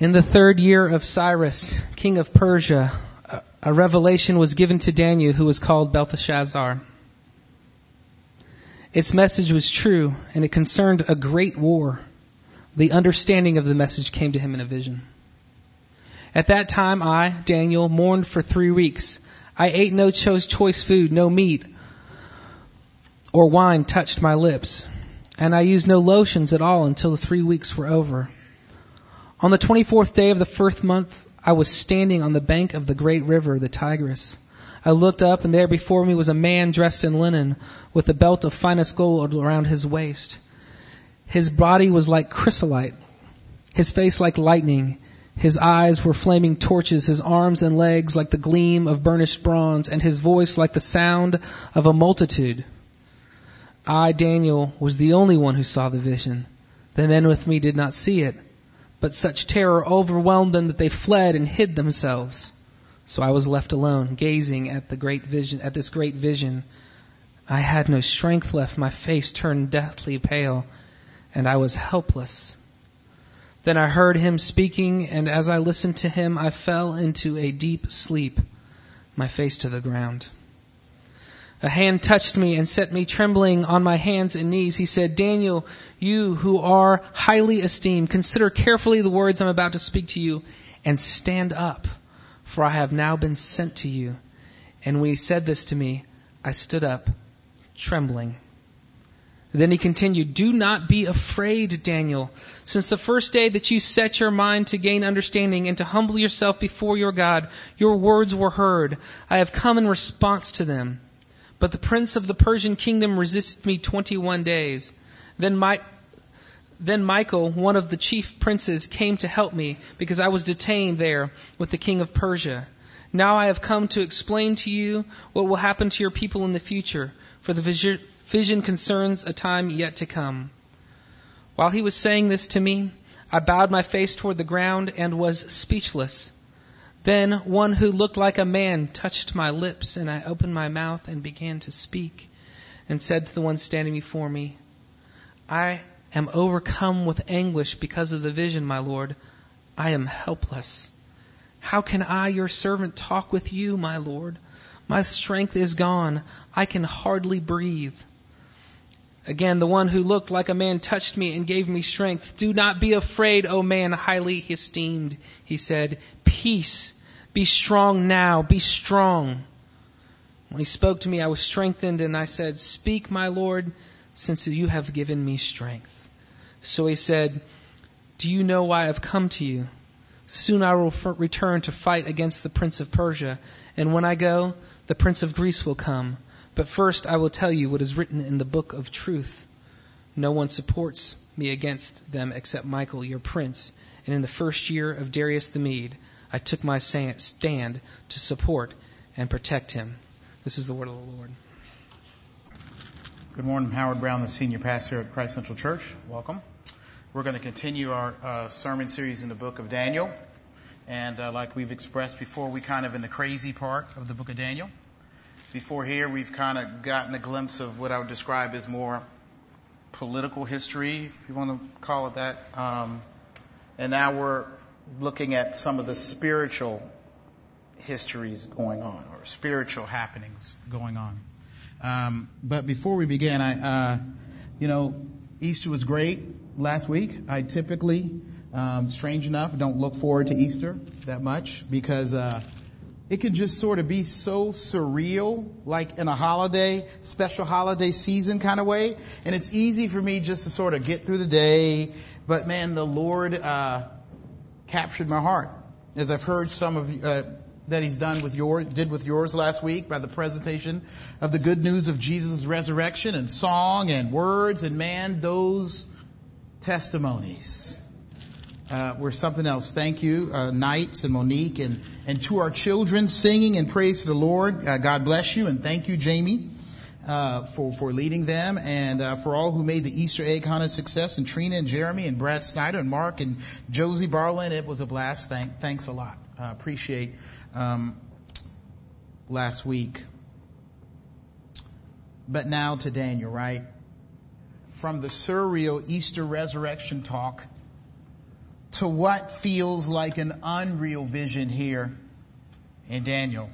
In the third year of Cyrus, king of Persia, a revelation was given to Daniel, who was called Belteshazzar. Its message was true, and it concerned a great war. The understanding of the message came to him in a vision. At that time I, Daniel, mourned for 3 weeks. I ate no choice food, no meat or wine touched my lips, and I used no lotions at all until the 3 weeks were over. On the 24th day of the first month, I was standing on the bank of the great river, the Tigris. I looked up, and there before me was a man dressed in linen, with a belt of finest gold around his waist. His body was like chrysolite, his face like lightning. His eyes were flaming torches, his arms and legs like the gleam of burnished bronze, and his voice like the sound of a multitude. I, Daniel, was the only one who saw the vision. The men with me did not see it, but such terror overwhelmed them that they fled and hid themselves. So I was left alone, gazing at this great vision. I had no strength left, my face turned deathly pale, and I was helpless. Then I heard him speaking, and as I listened to him, I fell into a deep sleep, my face to the ground. A hand touched me and set me trembling on my hands and knees. He said, Daniel, you who are highly esteemed, consider carefully the words I'm about to speak to you, and stand up, for I have now been sent to you. And when he said this to me, I stood up, trembling. Then he continued, do not be afraid, Daniel. Since the first day that you set your mind to gain understanding and to humble yourself before your God, your words were heard. I have come in response to them. But the prince of the Persian kingdom resisted me 21 days. Then Michael, one of the chief princes, came to help me because I was detained there with the king of Persia. Now I have come to explain to you what will happen to your people in the future, for the vision concerns a time yet to come. While he was saying this to me, I bowed my face toward the ground and was speechless. Then one who looked like a man touched my lips, and I opened my mouth and began to speak, and said to the one standing before me, I am overcome with anguish because of the vision, my lord. I am helpless. How can I, your servant, talk with you, my lord? My strength is gone. I can hardly breathe. Again, the one who looked like a man touched me and gave me strength. Do not be afraid, O man highly esteemed, he said. Peace, be strong now, be strong. When he spoke to me, I was strengthened, and I said, speak, my lord, since you have given me strength. So he said, do you know why I've come to you? Soon I will return to fight against the prince of Persia, and when I go, the prince of Greece will come. But first I will tell you what is written in the book of truth. No one supports me against them except Michael, your prince. And in the first year of Darius the Mede, I took my stand to support and protect him. This is the word of the Lord. Good morning. I'm Howard Brown, the senior pastor at Christ Central Church. Welcome. We're going to continue our sermon series in the book of Daniel. And like we've expressed before, we're kind of in the crazy part of the book of Daniel. Before here, we've kind of gotten a glimpse of what I would describe as more political history, if you want to call it that. And now we're looking at some of the spiritual histories going on, or spiritual happenings going on. But before we begin, Easter was great. Last week, I typically, strange enough, don't look forward to Easter that much because it can just sort of be so surreal, like in a holiday, special holiday season kind of way. And it's easy for me just to sort of get through the day. But man, the Lord captured my heart, as I've heard some of you that He's did with yours last week by the presentation of the good news of Jesus' resurrection and song and words. And man, those testimonies were something else. Thank you, Knights and Monique, and to our children singing and praise to the Lord. God bless you, and thank you, Jamie, for leading them, and for all who made the Easter egg hunt a success, and Trina and Jeremy and Brad Snyder and Mark and Josie Barlin. It was a blast. Thanks a lot. Appreciate last week. But now to Daniel, right? From the surreal Easter resurrection talk to what feels like an unreal vision here in Daniel.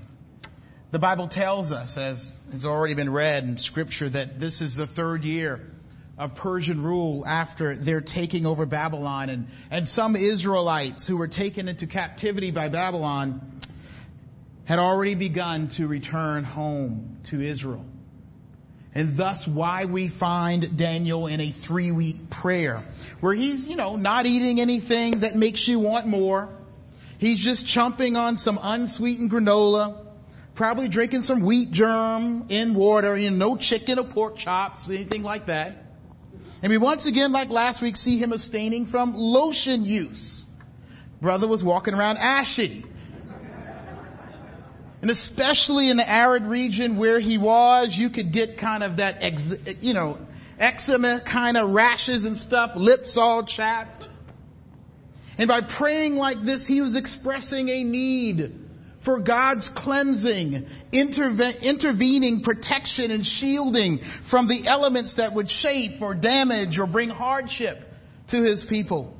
The Bible tells us, as has already been read in Scripture, that this is the third year of Persian rule after their taking over Babylon. And some Israelites who were taken into captivity by Babylon had already begun to return home to Israel. And thus why we find Daniel in a 3-week prayer where he's, not eating anything that makes you want more. He's just chomping on some unsweetened granola, probably drinking some wheat germ in water, no chicken or pork chops, anything like that. And we once again, like last week, see him abstaining from lotion use. Brother was walking around ashy. And especially in the arid region where he was, you could get kind of that, eczema kind of rashes and stuff, lips all chapped. And by praying like this, he was expressing a need for God's cleansing, intervening protection and shielding from the elements that would shape or damage or bring hardship to his people.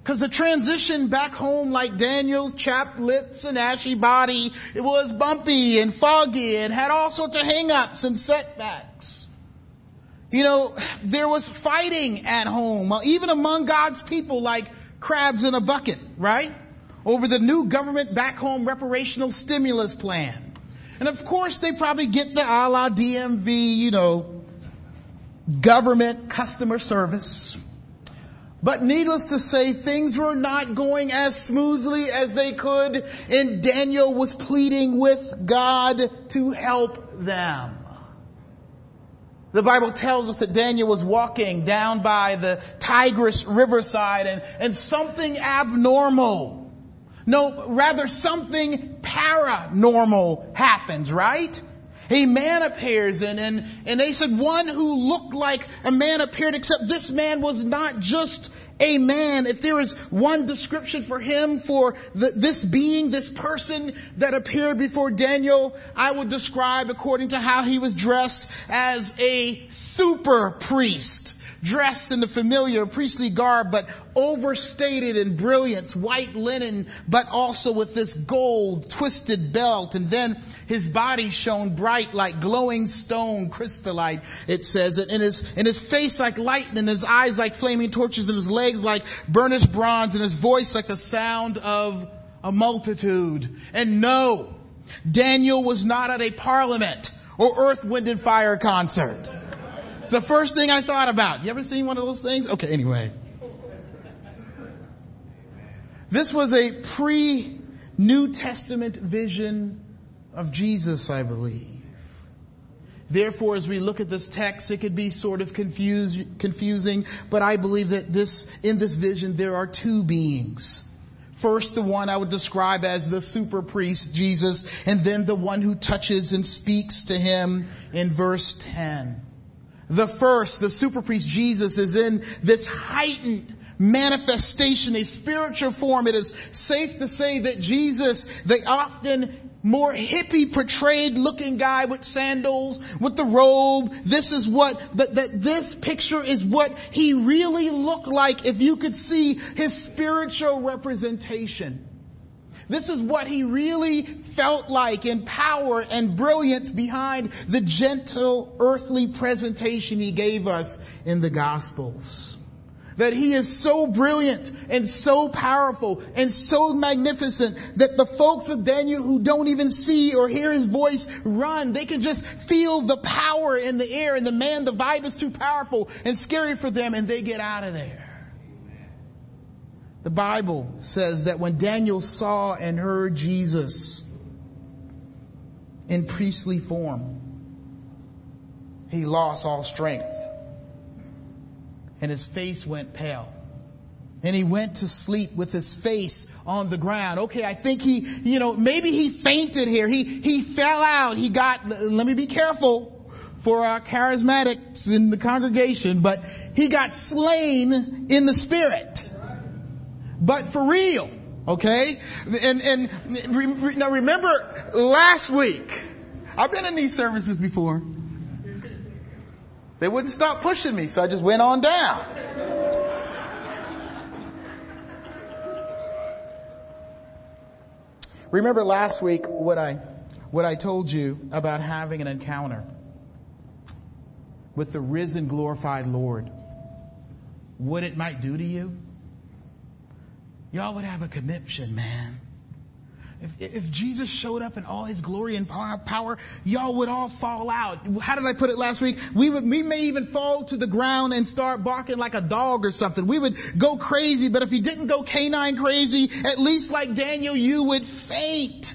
Because the transition back home, like Daniel's chapped lips and ashy body, it was bumpy and foggy and had all sorts of hang-ups and setbacks. There was fighting at home, even among God's people, like crabs in a bucket, right? Over the new government back-home reparational stimulus plan. And of course, they probably get the a la DMV, government customer service. But needless to say, things were not going as smoothly as they could, and Daniel was pleading with God to help them. The Bible tells us that Daniel was walking down by the Tigris riverside, and something abnormal, something paranormal happens, right? A man appears, and they said one who looked like a man appeared, except this man was not just a man. If there is one description for him, for this being, this person that appeared before Daniel, I would describe, according to how he was dressed, as a super priest. Dressed in the familiar priestly garb, but overstated in brilliance, white linen, but also with this gold twisted belt. And then his body shone bright like glowing stone crystallite, it says. And his face like lightning, his eyes like flaming torches, and his legs like burnished bronze, and his voice like the sound of a multitude. And no, Daniel was not at a parliament or Earth, Wind, and Fire concert. The first thing I thought about. You ever seen one of those things? Okay, anyway. This was a pre-New Testament vision of Jesus, I believe. Therefore, as we look at this text, it could be sort of confusing, but I believe that in this vision there are two beings. First, the one I would describe as the super priest, Jesus, and then the one who touches and speaks to him in verse 10. The first, the super priest Jesus, is in this heightened manifestation, a spiritual form. It is safe to say that Jesus, the often more hippie portrayed looking guy with sandals, with the robe, this picture is what he really looked like if you could see his spiritual representation. This is what he really felt like in power and brilliance behind the gentle earthly presentation he gave us in the Gospels. That he is so brilliant and so powerful and so magnificent that the folks with Daniel who don't even see or hear his voice run, they can just feel the power in the air, and the vibe is too powerful and scary for them, and they get out of there. The Bible says that when Daniel saw and heard Jesus in priestly form, he lost all strength, and his face went pale, and he went to sleep with his face on the ground. Okay, I think he, maybe he fainted here. He fell out. Let me be careful for our charismatics in the congregation, but he got slain in the spirit. But for real, okay? And now remember last week, I've been in these services before. They wouldn't stop pushing me, so I just went on down. Remember last week what I told you about having an encounter with the risen, glorified Lord, what it might do to you? Y'all would have a conniption, man. If Jesus showed up in all his glory and power, y'all would all fall out. How did I put it last week? We may even fall to the ground and start barking like a dog or something. We would go crazy, but if he didn't go canine crazy, at least like Daniel, you would faint.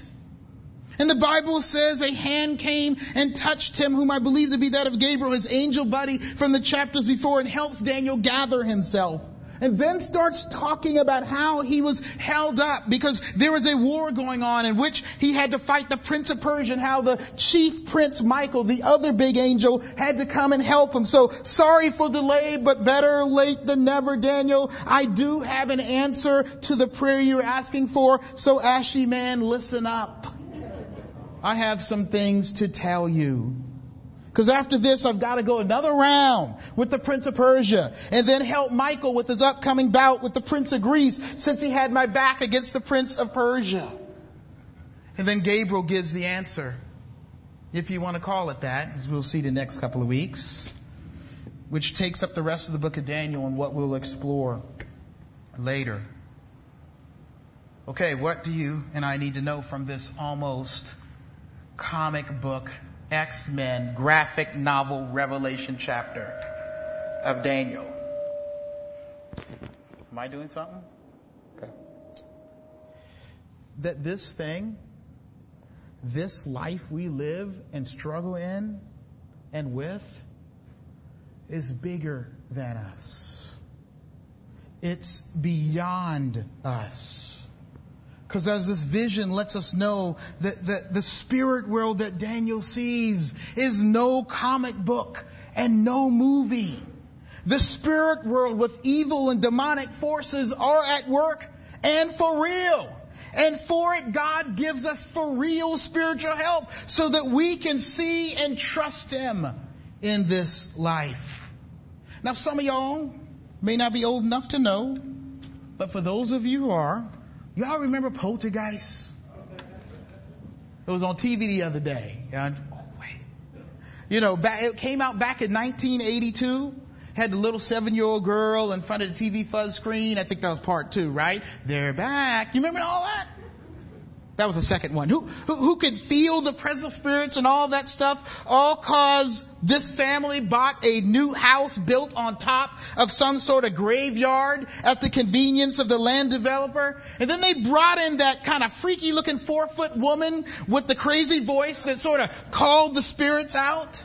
And the Bible says a hand came and touched him, whom I believe to be that of Gabriel, his angel buddy from the chapters before, and helps Daniel gather himself. And then starts talking about how he was held up because there was a war going on in which he had to fight the prince of Persia, and how the chief prince Michael, the other big angel, had to come and help him. So sorry for delay, but better late than never, Daniel. I do have an answer to the prayer you're asking for. So ashy man, listen up. I have some things to tell you. Because after this, I've got to go another round with the prince of Persia and then help Michael with his upcoming bout with the prince of Greece, since he had my back against the prince of Persia. And then Gabriel gives the answer, if you want to call it that, as we'll see the next couple of weeks, which takes up the rest of the book of Daniel and what we'll explore later. Okay, what do you and I need to know from this almost comic book X-Men graphic novel revelation chapter of Daniel? Am I doing something? Okay. That this thing, this life we live and struggle in and with, is bigger than us. It's beyond us. Because as this vision lets us know that the spirit world that Daniel sees is no comic book and no movie. The spirit world with evil and demonic forces are at work, and for real. And for it, God gives us for real spiritual help so that we can see and trust Him in this life. Now, some of y'all may not be old enough to know, but for those of you who are, y'all remember Poltergeist? It was on TV the other day. It came out back in 1982. Had the little 7-year-old girl in front of the TV fuzz screen. I think that was part 2, right? They're back. You remember all that? That was the second one. Who could feel the presence of spirits and all that stuff? All cause this family bought a new house built on top of some sort of graveyard at the convenience of the land developer. And then they brought in that kind of freaky looking 4-foot woman with the crazy voice that sort of called the spirits out.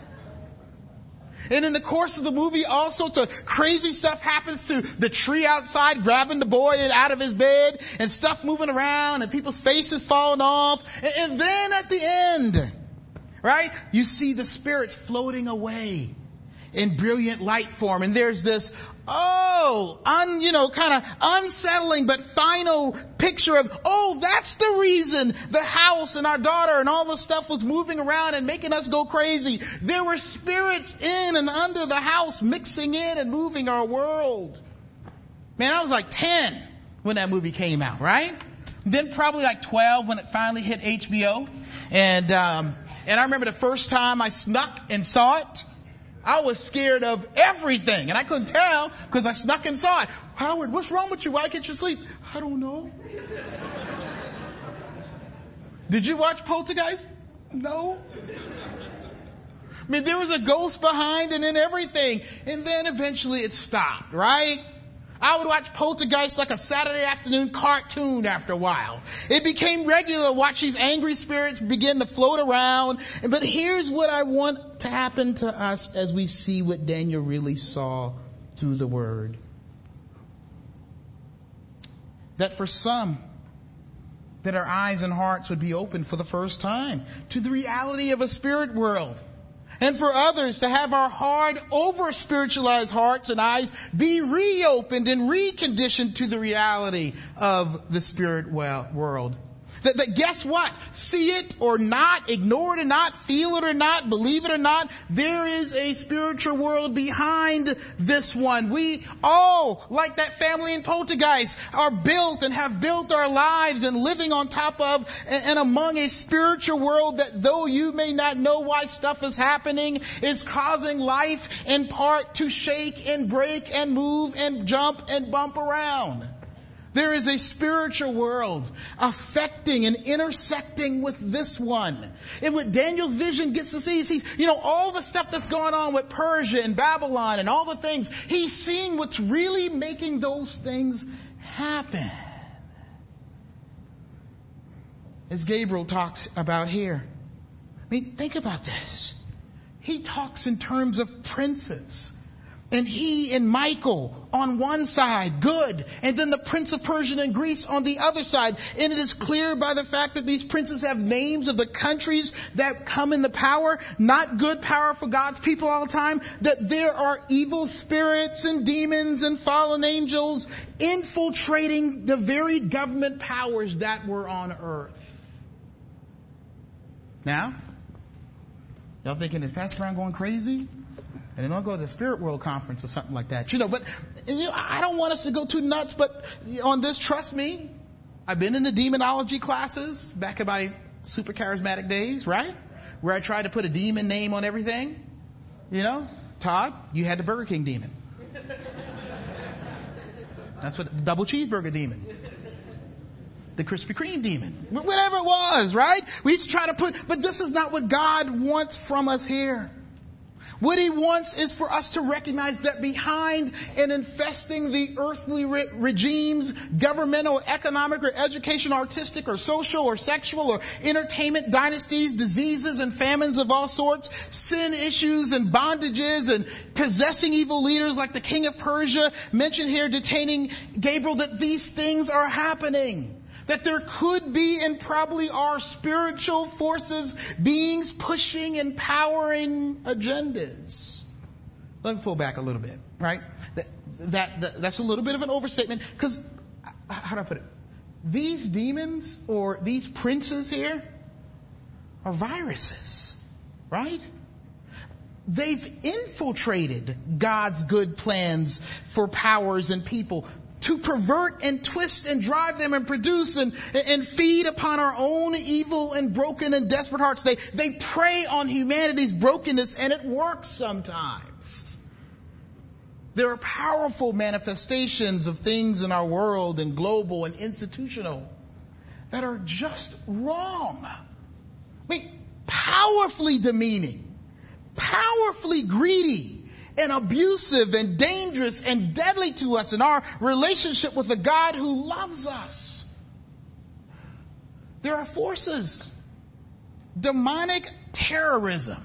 And in the course of the movie, all sorts of crazy stuff happens to the tree outside, grabbing the boy out of his bed, and stuff moving around, and people's faces falling off. And then at the end, right, you see the spirits floating away in brilliant light form. And there's this, kind of unsettling but final picture of, that's the reason the house and our daughter and all the stuff was moving around and making us go crazy. There were spirits in and under the house mixing in and moving our world. Man, I was like 10 when that movie came out, right? Then probably like 12 when it finally hit HBO. And I remember the first time I snuck and saw it. I was scared of everything, and I couldn't tell because I snuck inside. Howard, what's wrong with you? Why can't you sleep? I don't know. Did you watch Poltergeist? No. I mean, there was a ghost behind and in everything, and then eventually it stopped, right? I would watch Poltergeist like a Saturday afternoon cartoon after a while. It became regular to watch these angry spirits begin to float around. But here's what I want to happen to us as we see what Daniel really saw through the word. That for some, that our eyes and hearts would be open for the first time to the reality of a spirit world. And for others to have our hard, over-spiritualized hearts and eyes be reopened and reconditioned to the reality of the spirit world. That guess what? See it or not, ignore it or not, feel it or not, believe it or not, there is a spiritual world behind this one. We all, like that family in Poltergeist, are built and have built our lives and living on top of and among a spiritual world that, though you may not know why stuff is happening, is causing life in part to shake and break and move and jump and bump around. There is a spiritual world affecting and intersecting with this one. And what Daniel's vision gets to see is all the stuff that's going on with Persia and Babylon and all the things. He's seeing what's really making those things happen. As Gabriel talks about here. I mean, think about this. He talks in terms of princes. And he and Michael on one side, good, and then the prince of Persia and Greece on the other side. And it is clear by the fact that these princes have names of the countries that come into power, not good power for God's people all the time, that there are evil spirits and demons and fallen angels infiltrating the very government powers that were on earth. Now, y'all thinking, is Pastor Brown going crazy? And then I'll go to the Spirit World Conference or something like that. I don't want us to go too nuts, but on this, trust me, I've been in the demonology classes back in my super charismatic days, right? Where I tried to put a demon name on everything. Todd, you had the Burger King demon. That's what, double cheeseburger demon. The Krispy Kreme demon. Whatever it was, right? We used to try to put, but this is not what God wants from us here. What he wants is for us to recognize that behind and infesting the earthly regimes, governmental, economic, or educational, artistic, or social, or sexual, or entertainment dynasties, diseases, and famines of all sorts, sin issues and bondages, and possessing evil leaders like the king of Persia, mentioned here detaining Gabriel, that these things are happening. That there could be and probably are spiritual forces, beings pushing and powering agendas. Let me pull back a little bit, right? That's a little bit of an overstatement because, how do I put it? These demons or these princes here are viruses, right? They've infiltrated God's good plans for powers and people, to pervert and twist and drive them and produce and feed upon our own evil and broken and desperate hearts. They prey on humanity's brokenness, and it works sometimes. There are powerful manifestations of things in our world and global and institutional that are just wrong. Powerfully demeaning, powerfully greedy, and abusive and dangerous and deadly to us in our relationship with a God who loves us. There are forces. Demonic terrorism,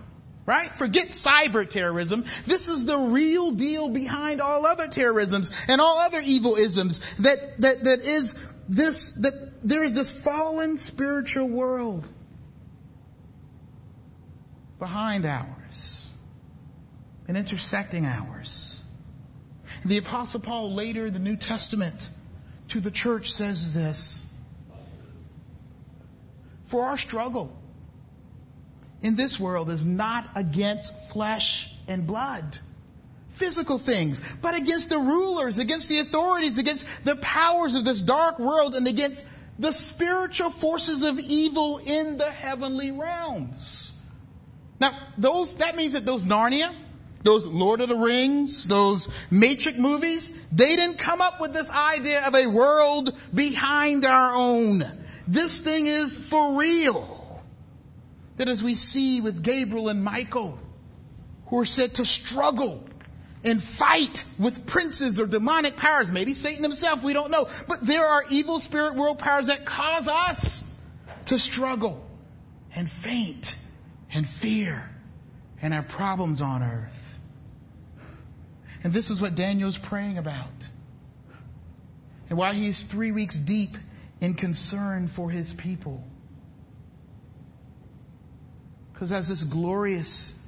right? Forget cyber terrorism. This is the real deal behind all other terrorisms and all other evil isms. There is this fallen spiritual world behind ours. And intersecting ours. The Apostle Paul later in the New Testament to the church says this. For our struggle in this world is not against flesh and blood, physical things, but against the rulers, against the authorities, against the powers of this dark world, and against the spiritual forces of evil in the heavenly realms. Now, that means that those Narnia, those Lord of the Rings, those Matrix movies, they didn't come up with this idea of a world behind our own. This thing is for real. That as we see with Gabriel and Michael, who are said to struggle and fight with princes or demonic powers, maybe Satan himself, we don't know. But there are evil spirit world powers that cause us to struggle and faint and fear and our problems on earth. And this is what Daniel's praying about. And while he's 3 weeks deep in concern for his people. Because as this glorious,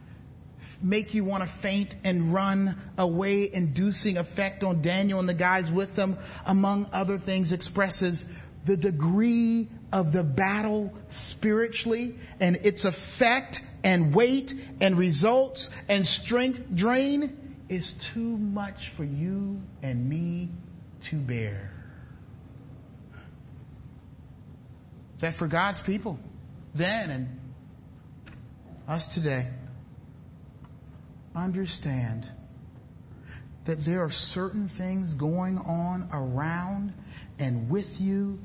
make you want to faint and run away inducing effect on Daniel and the guys with him, among other things, expresses the degree of the battle spiritually and its effect and weight and results and strength drain is too much for you and me to bear. That for God's people then and us today, understand that there are certain things going on around and with you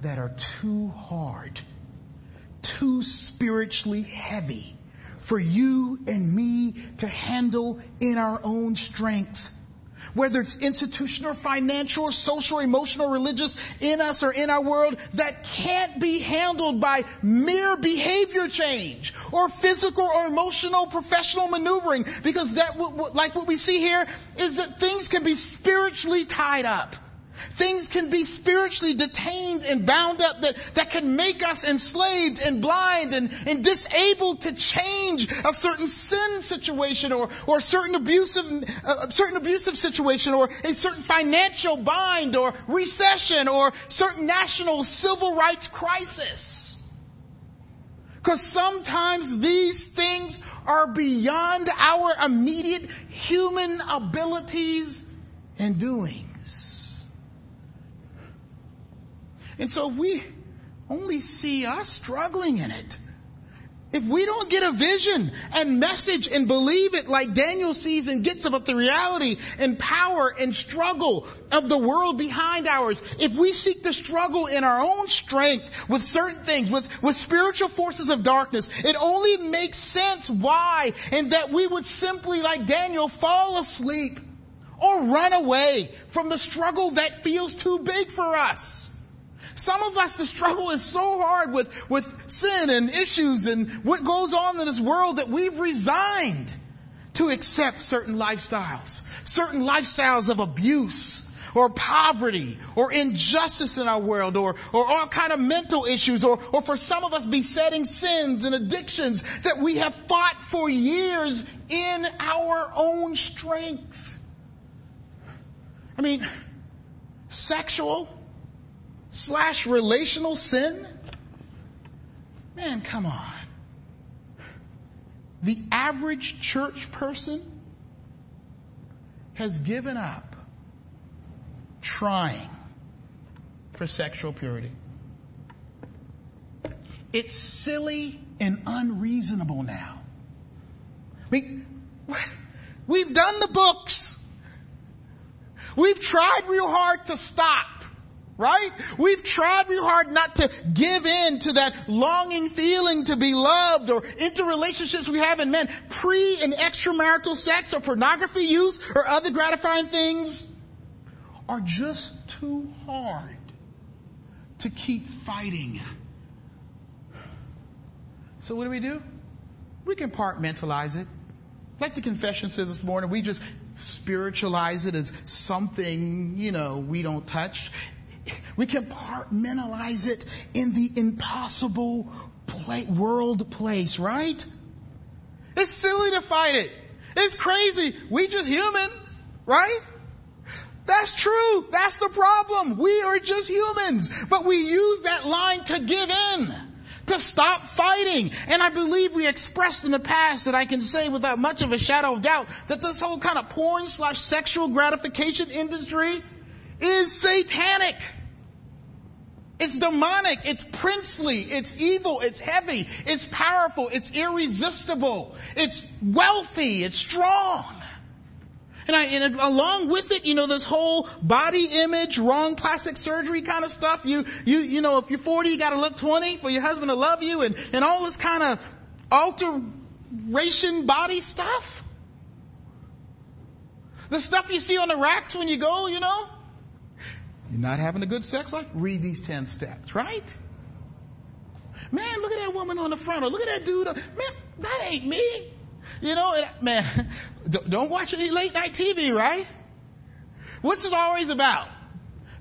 that are too hard, too spiritually heavy for you and me to handle in our own strength. Whether it's institutional, financial, or social, emotional, religious, in us or in our world, that can't be handled by mere behavior change or physical or emotional professional maneuvering, because that, like what we see here, is that things can be spiritually tied up. Things can be spiritually detained and bound up that can make us enslaved and blind and disabled to change a certain sin situation or a certain abusive situation or a certain financial bind or recession or certain national civil rights crisis. Because sometimes these things are beyond our immediate human abilities and doings. And so if we only see us struggling in it, if we don't get a vision and message and believe it like Daniel sees and gets about the reality and power and struggle of the world behind ours, if we seek to struggle in our own strength with certain things, with spiritual forces of darkness, it only makes sense why and that we would simply, like Daniel, fall asleep or run away from the struggle that feels too big for us. Some of us, the struggle is so hard with sin and issues and what goes on in this world that we've resigned to accept certain lifestyles of abuse or poverty or injustice in our world or all kind of mental issues or for some of us besetting sins and addictions that we have fought for years in our own strength. I mean, sexual / relational sin? Man, come on. The average church person has given up trying for sexual purity. It's silly and unreasonable now. I mean, we've done the books. We've tried real hard to stop. Right? We've tried real hard not to give in to that longing feeling to be loved or into relationships we have in men. Pre and extramarital sex or pornography use or other gratifying things are just too hard to keep fighting. So what do? We compartmentalize it. Like the confession says this morning, we just spiritualize it as something, we don't touch. We compartmentalize it in the impossible world place, right? It's silly to fight it. It's crazy. We just humans, right? That's true. That's the problem. We are just humans. But we use that line to give in, to stop fighting. And I believe we expressed in the past that I can say without much of a shadow of doubt that this whole kind of porn / sexual gratification industry is satanic. It's demonic. It's princely. It's evil. It's heavy. It's powerful. It's irresistible. It's wealthy. It's strong. And along with it, this whole body image, wrong plastic surgery kind of stuff. If you're 40, you got to look 20 for your husband to love you and all this kind of alteration body stuff. The stuff you see on the racks when you go, You're not having a good sex life? Read these 10 steps, right? Man, look at that woman on the front, or look at that dude. Man, that ain't me. Man, don't watch any late night TV, right? What's it always about?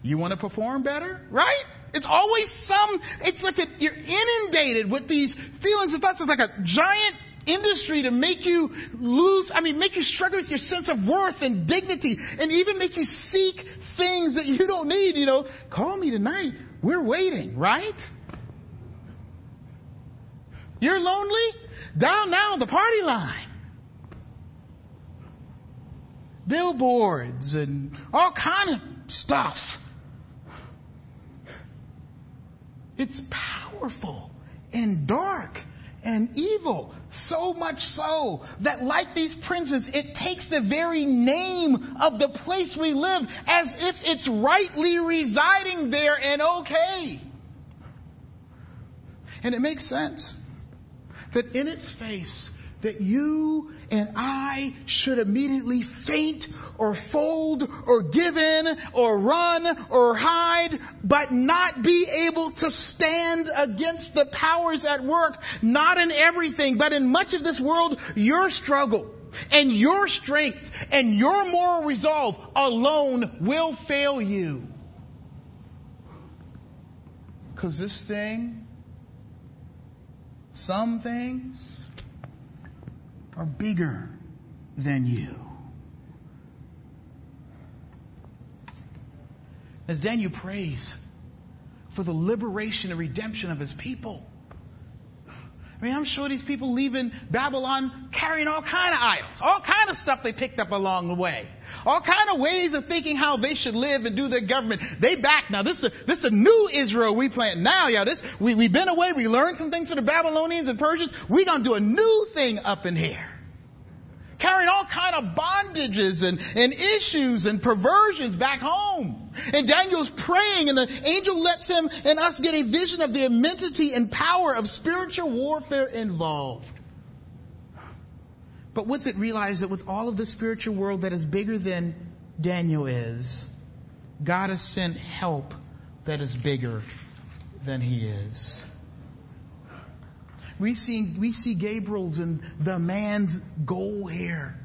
You want to perform better, right? It's always you're inundated with these feelings and thoughts. It's like a giant industry to make you struggle with your sense of worth and dignity and even make you seek things that you don't need. Call me tonight. We're waiting, right? You're lonely? Down now the party line. Billboards and all kind of stuff. It's powerful and dark and evil, so much so that like these princes, it takes the very name of the place we live as if it's rightly residing there and okay. And it makes sense that in its face, that you and I should immediately faint or fold or give in or run or hide, but not be able to stand against the powers at work, not in everything, but in much of this world, your struggle and your strength and your moral resolve alone will fail you. Because this thing, some things, are bigger than you. As Daniel prays for the liberation and redemption of his people. I mean, I'm sure these people leaving Babylon carrying all kind of idols, all kind of stuff they picked up along the way, all kind of ways of thinking how they should live and do their government. They back now. This is a new Israel we plant now, y'all. We've been away. We learned some things from the Babylonians and Persians. We're gonna do a new thing up in here, carrying all kind of bondages and issues and perversions back home. And Daniel's praying, and the angel lets him and us get a vision of the immensity and power of spiritual warfare involved. But with it, realize that with all of the spiritual world that is bigger than Daniel is, God has sent help that is bigger than he is. We see Gabriel's and the man's goal here.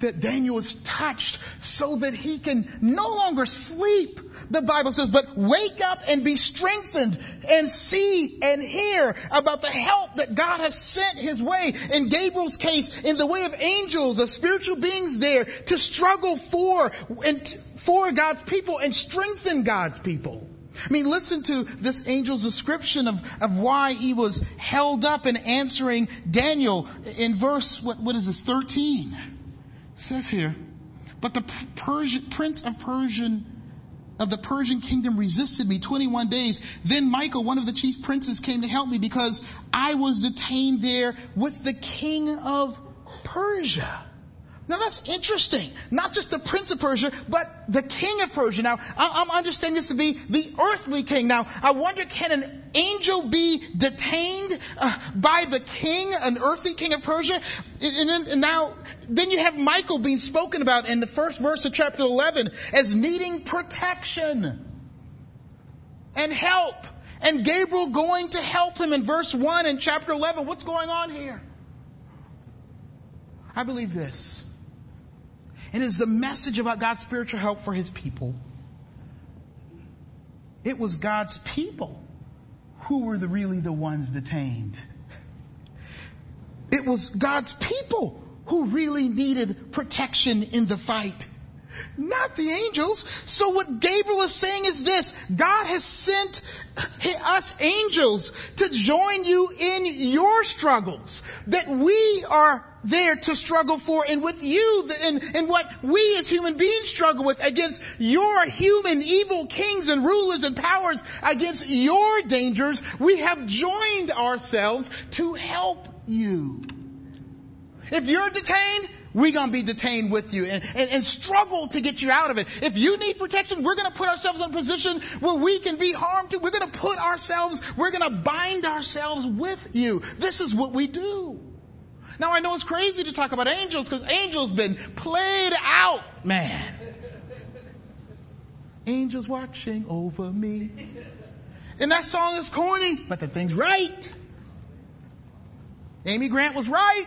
That Daniel is touched so that he can no longer sleep, the Bible says, but wake up and be strengthened and see and hear about the help that God has sent his way. In Gabriel's case, in the way of angels, of spiritual beings there to struggle for God's people and strengthen God's people. I mean, listen to this angel's description of why he was held up in answering Daniel in verse, 13? It says here, but the prince of the Persian kingdom resisted me 21 days. Then Michael, one of the chief princes, came to help me because I was detained there with the king of Persia. Now that's interesting. Not just the prince of Persia, but the king of Persia. Now, I'm understanding this to be the earthly king. Now, I wonder, can an angel be detained by the king, an earthly king of Persia? And then you have Michael being spoken about in the first verse of chapter 11 as needing protection and help. And Gabriel going to help him in verse 1 in chapter 11. What's going on here? I believe this. And it is the message about God's spiritual help for his people. It was God's people who were really the ones detained. It was God's people who really needed protection in the fight, not the angels. So what Gabriel is saying is this: God has sent us angels to join you in your struggles that we are there to struggle for, and with you, and what we as human beings struggle with against your human evil kings and rulers and powers, against your dangers. We have joined ourselves to help you. If you're detained, we're going to be detained with you and struggle to get you out of it. If you need protection, we're going to put ourselves in a position where we can be harmed too. We're going to bind ourselves with you. This is what we do. Now, I know it's crazy to talk about angels because angels been played out, man. Angels watching over me. And that song is corny, but the thing's right. Amy Grant was right.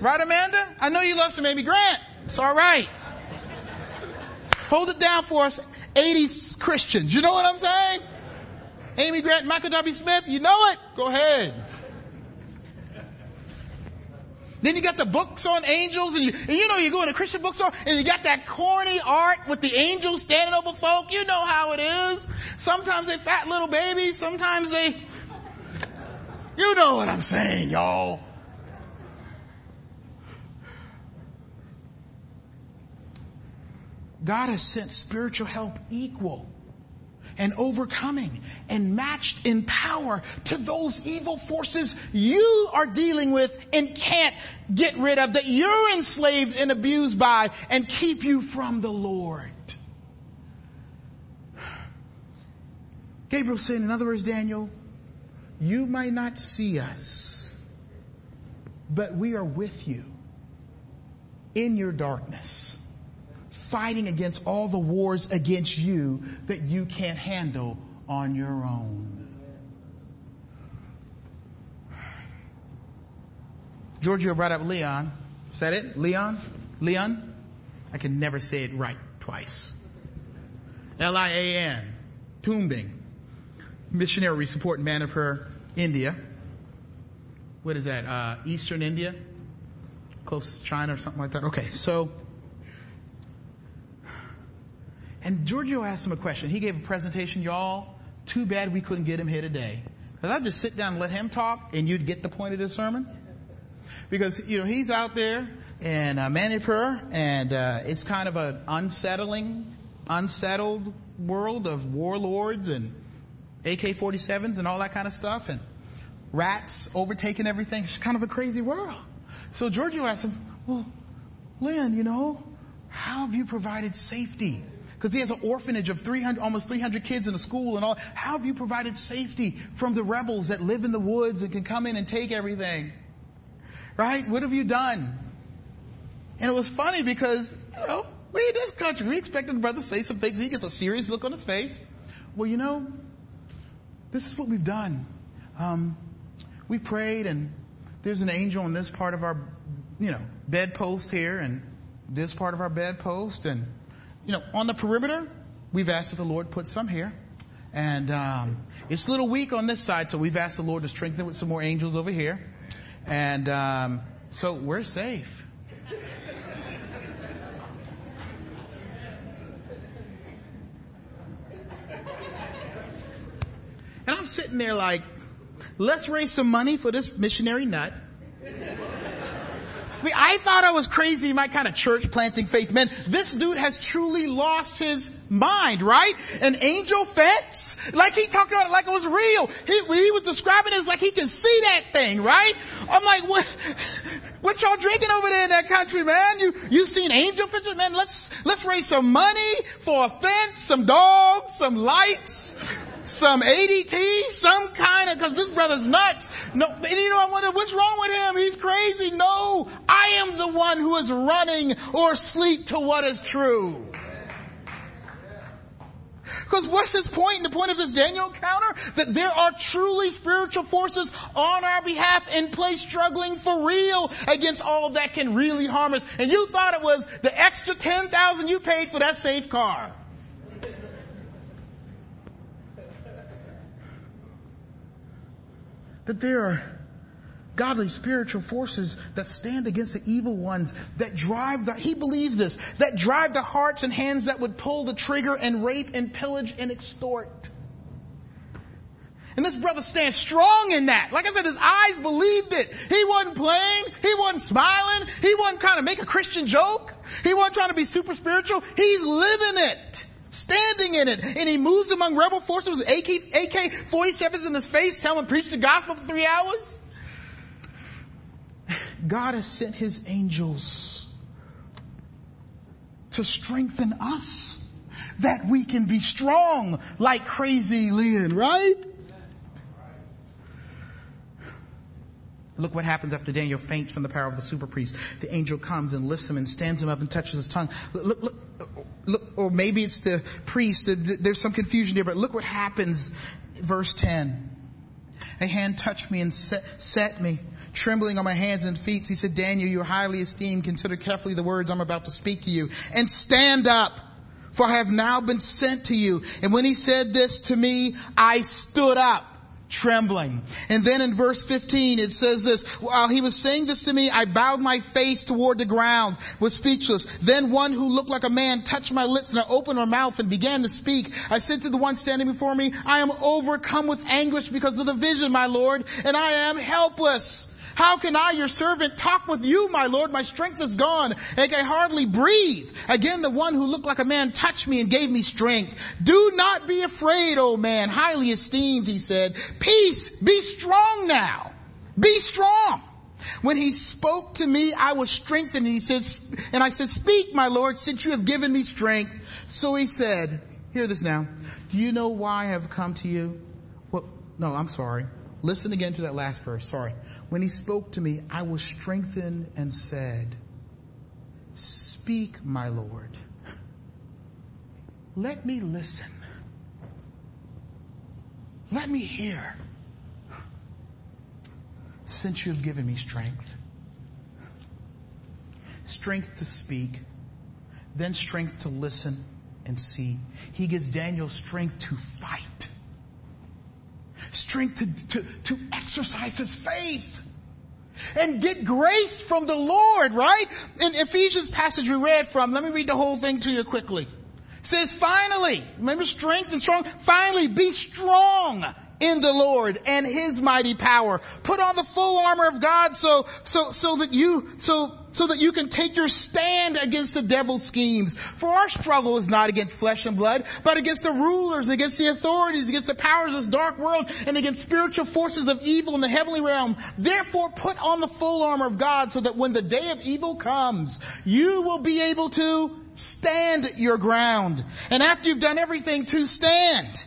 Right, Amanda? I know you love some Amy Grant. It's all right. Hold it down for us 80s Christians. You know what I'm saying? Amy Grant and Michael W. Smith, you know it. Go ahead. Then you got the books on angels, and you know you go to Christian bookstore, and you got that corny art with the angels standing over folk. You know how it is. Sometimes they fat little babies. Sometimes they... You know what I'm saying, y'all. God has sent spiritual help equal and overcoming and matched in power to those evil forces you are dealing with and can't get rid of, that you're enslaved and abused by and keep you from the Lord. Gabriel said, in other words, Daniel, you might not see us, but we are with you in your darkness, fighting against all the wars against you that you can't handle on your own. Giorgio brought up Leon. Is that it? Leon? Leon? I can never say it right twice. Lian Toombing, missionary support in Manipur, India. What is that? Eastern India? Close to China or something like that. Okay, so... And Giorgio asked him a question. He gave a presentation, y'all. Too bad we couldn't get him here today. Because I'd just sit down and let him talk, and you'd get the point of this sermon. Because, you know, he's out there in Manipur, and it's kind of an unsettled world of warlords and AK-47s and all that kind of stuff, and rats overtaking everything. It's kind of a crazy world. So Giorgio asked him, well, Lynn, you know, how have you provided safety? Because he has an orphanage of almost 300 kids in a school and all. How have you provided safety from the rebels that live in the woods and can come in and take everything? Right? What have you done? And it was funny because, you know, we in this country, we expected the brother to say some things. He gets a serious look on his face. Well, you know, this is what we've done. We prayed, and there's an angel on this part of our, you know, bedpost here, and this part of our bedpost, and you know, on the perimeter, we've asked that the Lord put some here. And it's a little weak on this side, so we've asked the Lord to strengthen it with some more angels over here. And so we're safe. And I'm sitting there like, let's raise some money for this missionary nut. I mean, I thought I was crazy, my kind of church planting faith. Man, this dude has truly lost his mind, right? An angel fence? Like he talked about it like it was real. He was describing it as like he could see that thing, right? I'm like, what y'all drinking over there in that country, man? You seen angel fences? Man, let's raise some money for a fence, some dogs, some lights, some ADT, some kind of, because this brother's nuts. No, and you know, I wonder what's wrong with him. He's crazy. No, I am the one who is running or asleep to what is true. Because what's his point? The point of this Daniel encounter? That there are truly spiritual forces on our behalf in place struggling for real against all that can really harm us. And you thought it was the extra $10,000 you paid for that safe car. That there are godly spiritual forces that stand against the evil ones that drive he believes this, that drive the hearts and hands that would pull the trigger and rape and pillage and extort. And this brother stands strong in that. Like I said, his eyes believed it. He wasn't playing. He wasn't smiling. He wasn't trying to make a Christian joke. He wasn't trying to be super spiritual. He's living it. Standing in it. And he moves among rebel forces with AK-47s in his face, telling him to preach the gospel for 3 hours. God has sent his angels to strengthen us that we can be strong like crazy Leon, right? Look what happens after Daniel faints from the power of the super priest. The angel comes and lifts him and stands him up and touches his tongue. Look, or maybe it's the priest. There's some confusion there, but look what happens. Verse 10. A hand touched me and set me, trembling on my hands and feet. He said, Daniel, you are highly esteemed. Consider carefully the words I'm about to speak to you. And stand up, for I have now been sent to you. And when he said this to me, I stood up. trembling. And then in verse 15, it says this, while he was saying this to me, I bowed my face toward the ground, was speechless. Then one who looked like a man touched my lips, and I opened my mouth and began to speak. I said to the one standing before me, I am overcome with anguish because of the vision, my Lord, and I am helpless. How can I, your servant, talk with you, my Lord? My strength is gone, and I can hardly breathe. Again, the one who looked like a man touched me and gave me strength. Do not be afraid, O man, highly esteemed, he said. Peace, be strong now. Be strong. When he spoke to me, I was strengthened. And I said, speak, my Lord, since you have given me strength. So he said, hear this now. Do you know why I have come to you? Well, no, I'm sorry. Listen again to that last verse. Sorry. When he spoke to me, I was strengthened and said, speak, my Lord. Let me listen. Let me hear. Since you have given me strength. Strength to speak. Then strength to listen and see. He gives Daniel strength to fight. Strength to exercise his faith and get grace from the Lord, right? In Ephesians passage we read from, let me read the whole thing to you quickly. It says, finally, remember strength and strong? Finally, be strong in the Lord and his mighty power. Put on the full armor of God so that you can take your stand against the devil's schemes. For our struggle is not against flesh and blood, but against the rulers, against the authorities, against the powers of this dark world, and against spiritual forces of evil in the heavenly realm. Therefore, put on the full armor of God so that when the day of evil comes, you will be able to stand your ground. And after you've done everything, to stand.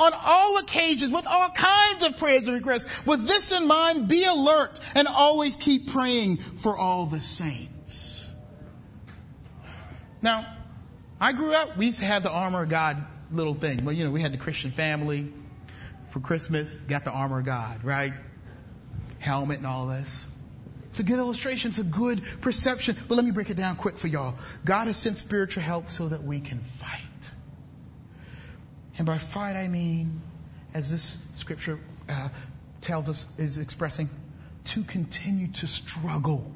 On all occasions, with all kinds of prayers and requests. With this in mind, be alert and always keep praying for all the saints. Now, I grew up, we used to have the armor of God little thing. Well, we had the Christian family for Christmas, got the armor of God, right? Helmet and all this. It's a good illustration. It's a good perception. But let me break it down quick for y'all. God has sent spiritual help so that we can fight. And by fight, I mean, as this scripture tells us, is expressing, to continue to struggle.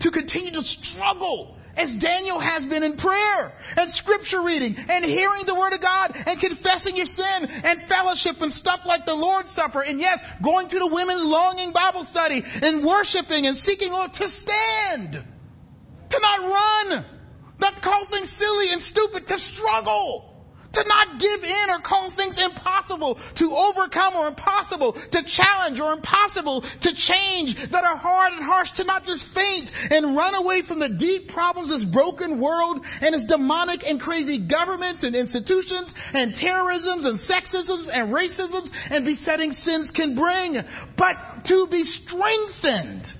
To continue to struggle as Daniel has been in prayer and scripture reading and hearing the word of God and confessing your sin and fellowship and stuff like the Lord's Supper. And yes, going to the women's longing Bible study and worshiping and seeking Lord to stand, to not run, not to call things silly and stupid, to struggle. To not give in or call things impossible, to overcome or impossible, to challenge or impossible, to change that are hard and harsh, to not just faint and run away from the deep problems of this broken world and its demonic and crazy governments and institutions and terrorisms and sexisms and racisms and besetting sins can bring, but to be strengthened.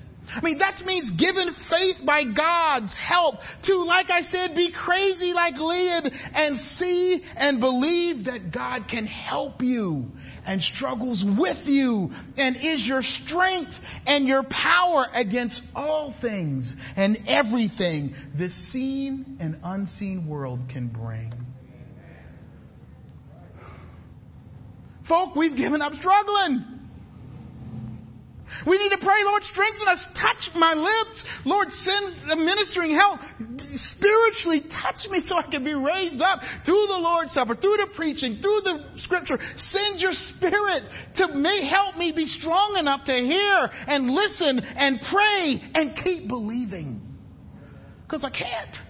That means given faith by God's help to, like I said, be crazy like Lian and see and believe that God can help you and struggles with you and is your strength and your power against all things and everything the seen and unseen world can bring. Folk, we've given up struggling. We need to pray, Lord, strengthen us. Touch my lips. Lord, send a ministering help. Spiritually touch me so I can be raised up through the Lord's Supper, through the preaching, through the scripture. Send your Spirit to help me be strong enough to hear and listen and pray and keep believing. Because I can't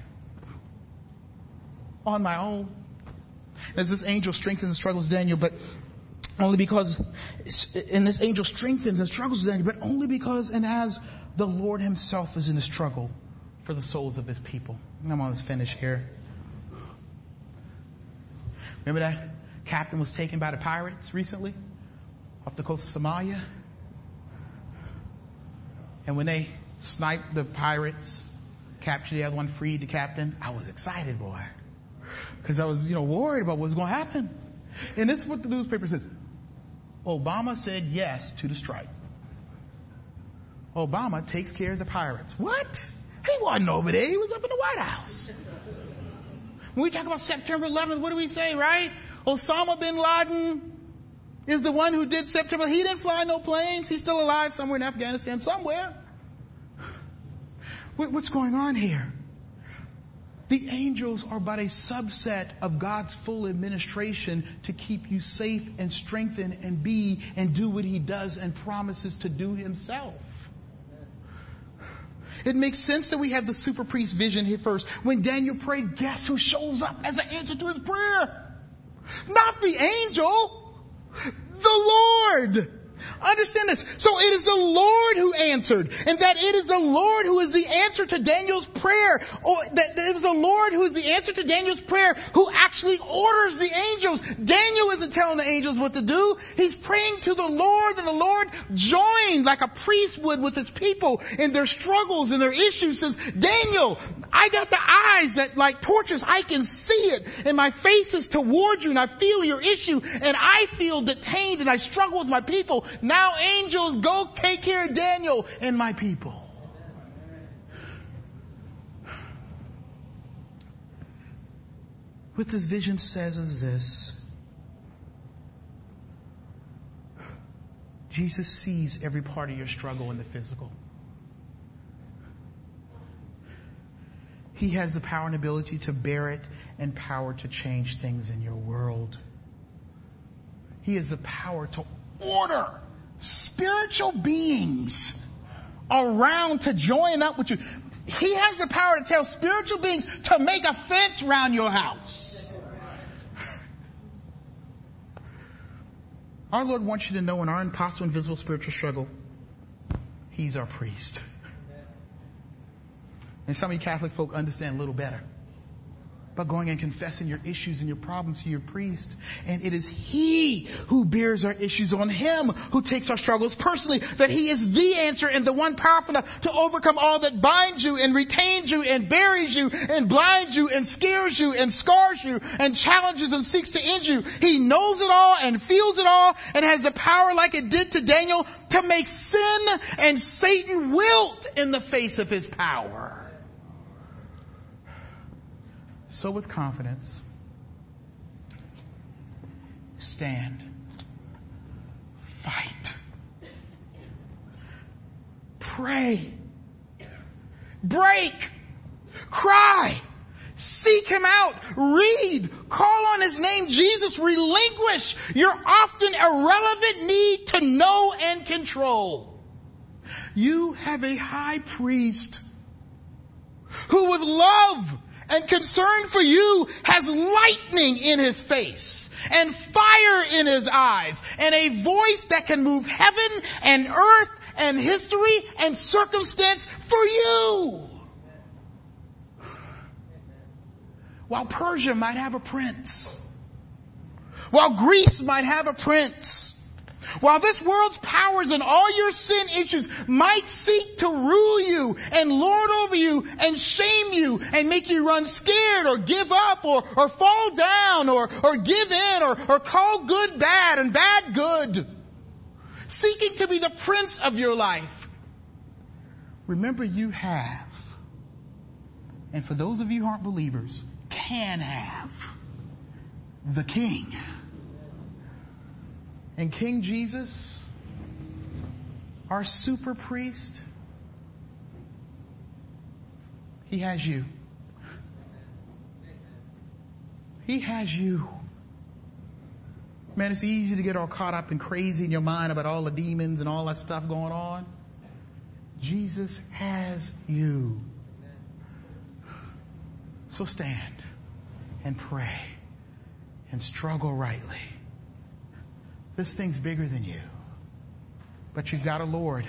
on my own. As this angel strengthens and struggles Daniel, only because and as the Lord himself is in the struggle for the souls of his people. And I'm almost finished here. Remember that captain was taken by the pirates recently off the coast of Somalia? And when they sniped the pirates, captured the other one, freed the captain. I was excited, boy, because I was, worried about what was going to happen. And this is what the newspaper says. Obama said yes to the strike. Obama takes care of the pirates. What? He wasn't over there. He was up in the White House. When we talk about September 11th, what do we say, right? Osama bin Laden is the one who did September. He didn't fly no planes. He's still alive somewhere in Afghanistan, somewhere. What's going on here? The angels are but a subset of God's full administration to keep you safe and strengthened and be and do what He does and promises to do Himself. It makes sense that we have the super priest vision here first. When Daniel prayed, guess who shows up as an answer to his prayer? Not the angel, the Lord. Understand this. So it is the Lord who answered, and that it is the Lord who is the answer to Daniel's prayer. Or that it was the Lord who is the answer to Daniel's prayer who actually orders the angels. Daniel isn't telling the angels what to do. He's praying to the Lord, and the Lord joined like a priest would with his people in their struggles and their issues. Says, Daniel, I got the eyes that like torches. I can see it, and my face is toward you, and I feel your issue, and I feel detained, and I struggle with my people. Now angels, go take care of Daniel and my people. What this vision says is this. Jesus sees every part of your struggle in the physical. He has the power and ability to bear it and power to change things in your world. He has the power to order spiritual beings around to join up with you. He has the power to tell spiritual beings to make a fence around your house. Our Lord wants you to know in our impossible, invisible spiritual struggle, He's our priest. And some of you Catholic folk understand a little better. By going and confessing your issues and your problems to your priest. And it is He who bears our issues on Him, who takes our struggles personally, that He is the answer and the one powerful enough to overcome all that binds you and retains you and buries you and blinds you and scares you and scars you and challenges and seeks to end you. He knows it all and feels it all and has the power, like it did to Daniel, to make sin and Satan wilt in the face of His power. So with confidence, stand, fight, pray, break, cry, seek Him out, read, call on His name, Jesus, relinquish your often irrelevant need to know and control. You have a high priest who with love and concern for you has lightning in His face and fire in His eyes and a voice that can move heaven and earth and history and circumstance for you. While Persia might have a prince, while Greece might have a prince, while this world's powers and all your sin issues might seek to rule you and lord over you and shame you and make you run scared or give up or fall down or give in or call good bad and bad good, seeking to be the prince of your life, remember you have, and for those of you who aren't believers, can have the King. And King Jesus, our super priest, He has you. He has you. Man, it's easy to get all caught up and crazy in your mind about all the demons and all that stuff going on. Jesus has you. So stand and pray and struggle rightly. This thing's bigger than you, but you've got a Lord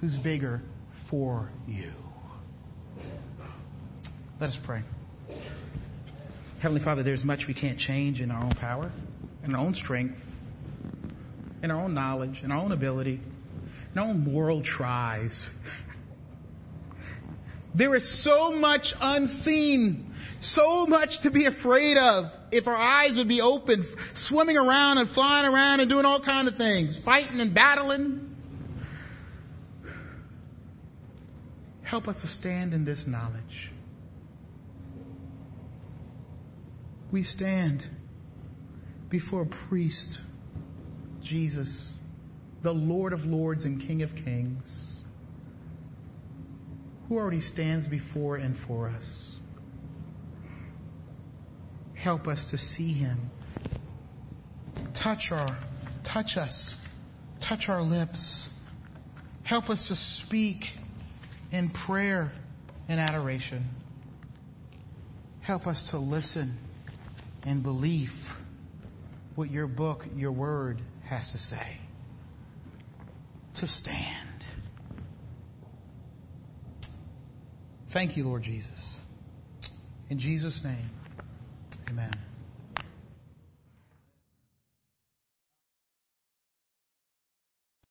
who's bigger for you. Let us pray. Heavenly Father, there's much we can't change in our own power, in our own strength, in our own knowledge, in our own ability, in our own moral tries. There is so much unseen, so much to be afraid of if our eyes would be open, swimming around and flying around and doing all kinds of things, fighting and battling. Help us to stand in this knowledge. We stand before a priest, Jesus, the Lord of Lords and King of Kings, who already stands before and for us. Help us to see him. Touch us. Touch our lips. Help us to speak in prayer and adoration. Help us to listen and believe what your book, your word has to say. To stand. Thank you, Lord Jesus. In Jesus' name, amen.